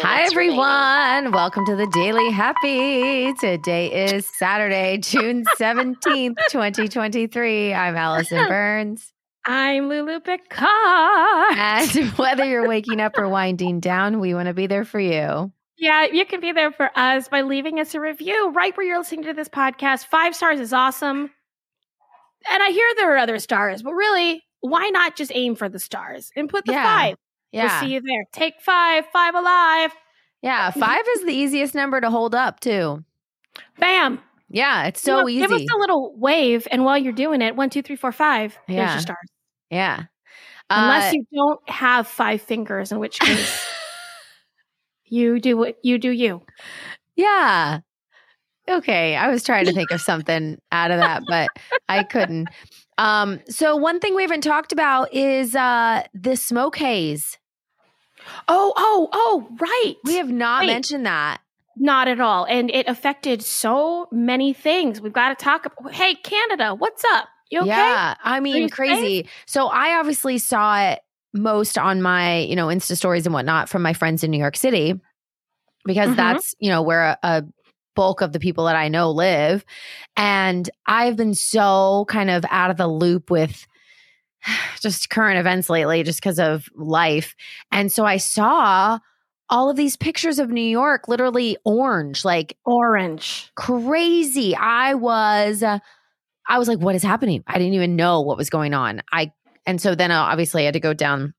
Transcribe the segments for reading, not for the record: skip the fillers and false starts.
Hi, everyone. Welcome to the Daily Happy. Today is Saturday, June 17th, 2023. I'm Allison Burns. I'm Lulu Picard. And whether you're waking up or winding down, we want to be there for you. Yeah, you can be there for us by leaving us a review right where you're listening to this podcast. 5 stars is awesome. And I hear there are other stars, but really, why not just aim for the stars and put the 5? Yeah. We'll see you there. Take 5 alive. Yeah, 5 is the easiest number to hold up, too. Bam. Yeah, it's so easy. Give us a little wave, and while you're doing it, 1, 2, 3, 4, 5, there's your stars. Yeah. Unless you don't have 5 fingers, in which case you do what you do you. Yeah. Okay, I was trying to think of something out of that, but I couldn't. So one thing we haven't talked about is the smoke haze. Oh, right. We have not mentioned that. Not at all. And it affected so many things. We've got to talk about, hey, Canada, what's up? You okay? Yeah, I mean, crazy. Safe? So I obviously saw it most on my, Insta stories and whatnot from my friends in New York City, because that's, where a bulk of the people that I know live. And I've been so kind of out of the loop with just current events lately, just because of life. And so I saw all of these pictures of New York, literally orange, crazy. I was like, what is happening? I didn't even know what was going on. So then obviously I had to go down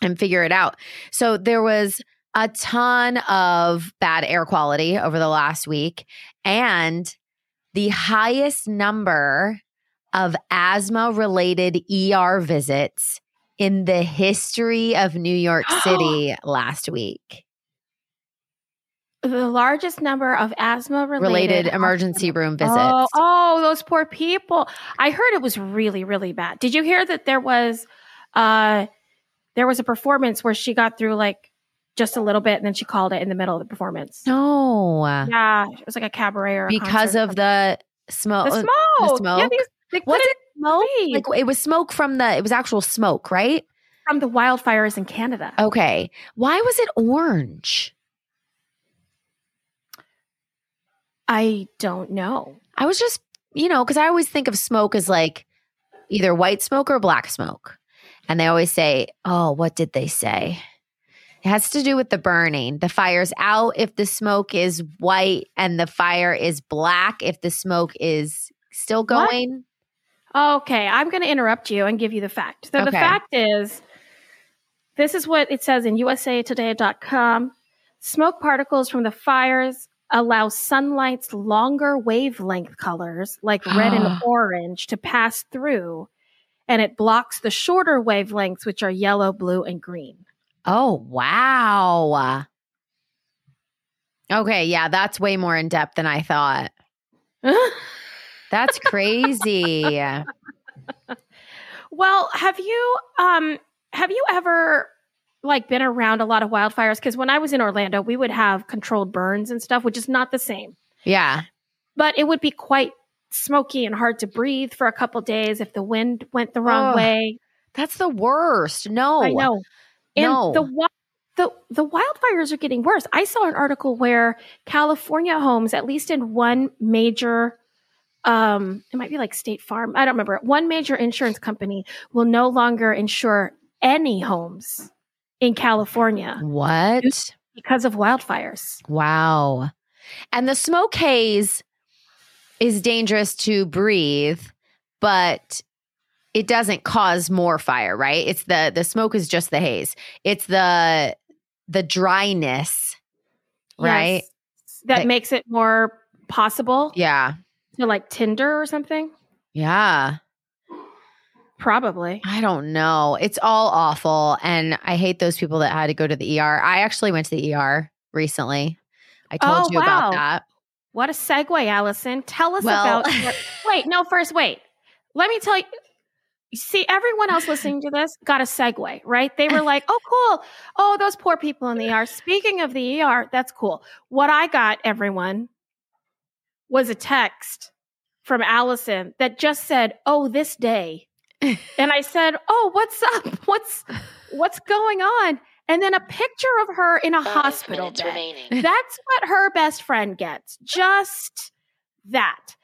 and figure it out. So there was a ton of bad air quality over the last week, and the highest number of asthma-related ER visits in the history of New York City last week. The largest number of asthma-related emergency room visits. Oh, those poor people. I heard it was really, really bad. Did you hear that there was a performance where she got through just a little bit, and then she called it in the middle of the performance? No. Yeah. It was like a cabaret or because of the smoke. The smoke. Yeah, was it smoke? Like, it was actual smoke, right? From the wildfires in Canada. Okay. Why was it orange? I don't know. I was just, because I always think of smoke as either white smoke or black smoke. And they always say, oh, what did they say? It has to do with the burning. The fire's out if the smoke is white, and the fire is black if the smoke is still going. What? Okay, I'm going to interrupt you and give you the fact. So the fact is, this is what it says in USAToday.com. Smoke particles from the fires allow sunlight's longer wavelength colors, like red and orange, to pass through, and it blocks the shorter wavelengths, which are yellow, blue, and green. Oh, wow. Okay, yeah, that's way more in depth than I thought. That's crazy. Well, have you ever been around a lot of wildfires? Because when I was in Orlando, we would have controlled burns and stuff, which is not the same. Yeah. But it would be quite smoky and hard to breathe for a couple days if the wind went the wrong way. That's the worst. No. I know. And the wildfires are getting worse. I saw an article where California homes, at least in one major, it might be State Farm, I don't remember, one major insurance company will no longer insure any homes in California. What? Because of wildfires. Wow. And the smoke haze is dangerous to breathe, but it doesn't cause more fire, right? It's the smoke is just the haze. It's the dryness, right? Yes, that makes it more possible. Yeah. To tinder or something. Yeah. Probably. I don't know. It's all awful. And I hate those people that had to go to the ER. I actually went to the ER recently. I told you about that. What a segue, Allison. Tell us about your... Wait, no, first, wait. Let me tell you... See, everyone else listening to this got a segue, right? They were like, oh, cool. Oh, those poor people in the ER. Speaking of the ER, that's cool. What I got, everyone, was a text from Allison that just said, oh, this day. And I said, oh, what's up? What's going on? and then a picture of her in a hospital bed. Remaining. That's what her best friend gets. Just that.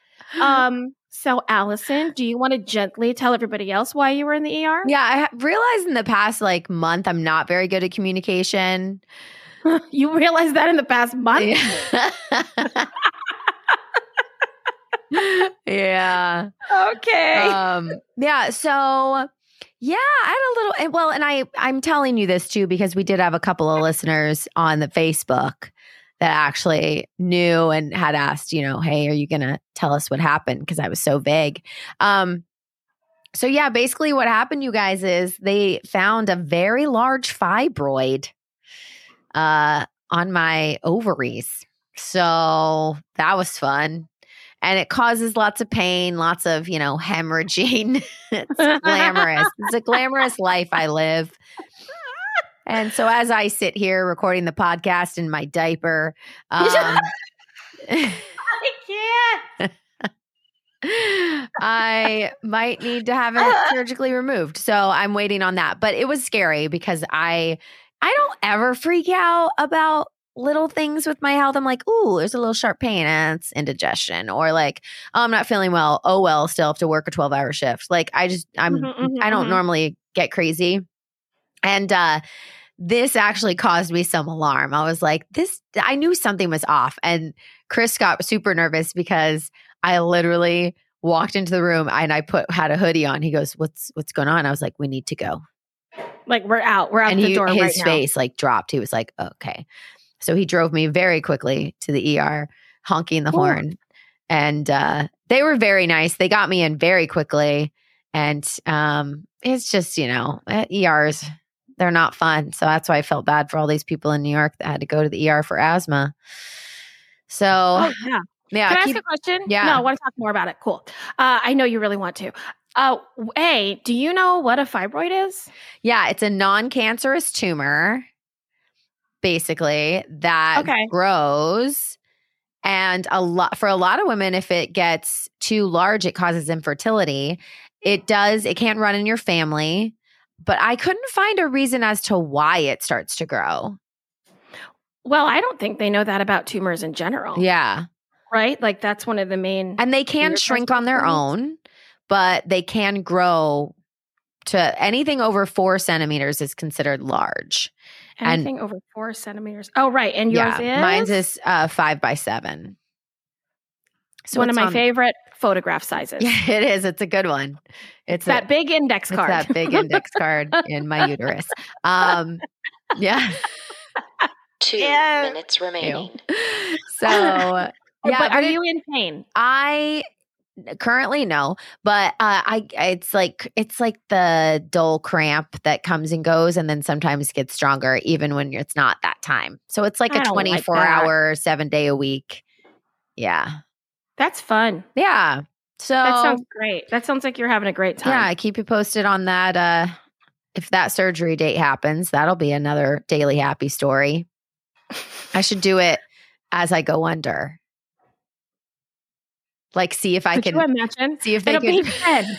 So, Allison, do you want to gently tell everybody else why you were in the ER? Yeah, I realized in the past, month, I'm not very good at communication. You realized that in the past month? Yeah. Yeah. Okay. Yeah. So, yeah, I had a little – well, and I'm telling you this, too, because we did have a couple of listeners on the Facebook that actually knew and had asked, hey, are you going to tell us what happened? Because I was so vague. So, yeah, basically what happened, you guys, is they found a very large fibroid on my ovaries. So that was fun. And it causes lots of pain, lots of, hemorrhaging. It's glamorous. It's a glamorous life I live. And so as I sit here recording the podcast in my diaper, I can't. I might need to have it surgically removed. So I'm waiting on that. But it was scary because I don't ever freak out about little things with my health. I'm like, ooh, there's a little sharp pain. It's indigestion. Or oh, I'm not feeling well. Oh, well, still have to work a 12-hour shift. I don't normally get crazy. And this actually caused me some alarm. I was like, I knew something was off. And Chris got super nervous because I literally walked into the room and I had a hoodie on. He goes, what's going on? I was like, we need to go. We're out. We're out the door right now. And his face dropped. He was like, okay. So he drove me very quickly to the ER, honking the horn. And they were very nice. They got me in very quickly. And it's just, ERs, they're not fun. So that's why I felt bad for all these people in New York that had to go to the ER for asthma. So, yeah. Can I ask a question? Yeah. No, I want to talk more about it. Cool. I know you really want to. Hey, do you know what a fibroid is? Yeah, it's a non-cancerous tumor. Basically, that grows, and for a lot of women, if it gets too large, it causes infertility. It does. It can't run in your family, but I couldn't find a reason as to why it starts to grow. Well, I don't think they know that about tumors in general. Yeah, right. That's one of the main. And they can shrink on their own, but they can grow to anything over 4 centimeters is considered large. Anything over 4 centimeters. Oh, right. And yours is? Mine's is 5 by 7. So one of my favorite photograph sizes. Yeah, it is. It's a good one. It's that big index card. It's that big index card in my uterus. Yeah. 2 minutes remaining. So, but are you in pain? Currently, no, but it's like the dull cramp that comes and goes, and then sometimes gets stronger even when it's not that time. So it's like a 24-hour, 7-day a week. Yeah, that's fun. Yeah, so that sounds great. That sounds like you're having a great time. Yeah, keep you posted on that. If that surgery date happens, that'll be another Daily Happy story. I should do it as I go under. See if I can. Could you imagine? See if they can. It'll be 10,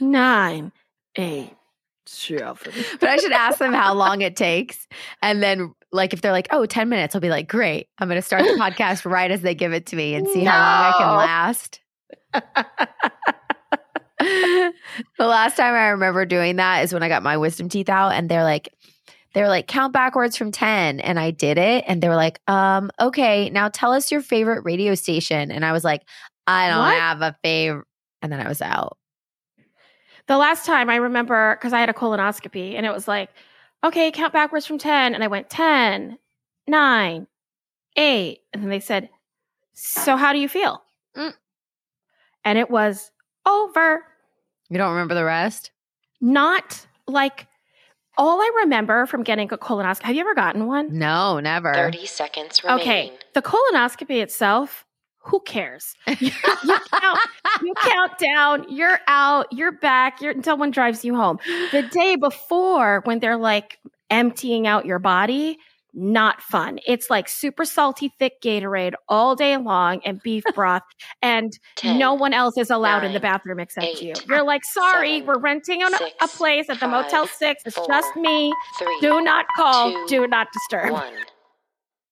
9, 8, 7. But I should ask them how long it takes. And then, if they're 10 minutes, I'll be like, great. I'm going to start the podcast right as they give it to me and see how long I can last. The last time I remember doing that is when I got my wisdom teeth out. And they're like, count backwards from 10. And I did it. And they were like, okay, now tell us your favorite radio station. And I was like, I don't have a favorite. And then I was out. The last time I remember, because I had a colonoscopy, and it was okay, count backwards from 10. And I went 10, 9, 8. And then they said, so how do you feel? Mm. And it was over. You don't remember the rest? Not all I remember from getting a colonoscopy. Have you ever gotten one? No, never. 30 seconds remaining. Okay. The colonoscopy itself. Who cares? You count down, you're out, you're back, until one drives you home. The day before, when they're emptying out your body, not fun. It's like super salty, thick Gatorade all day long and beef broth, and 10, no one else is allowed 9, in the bathroom except 8, you. You're like, sorry, 7, we're renting on 6, a place at the Motel 6. It's 4, just me. 3, do not call. 2, do not disturb. 1.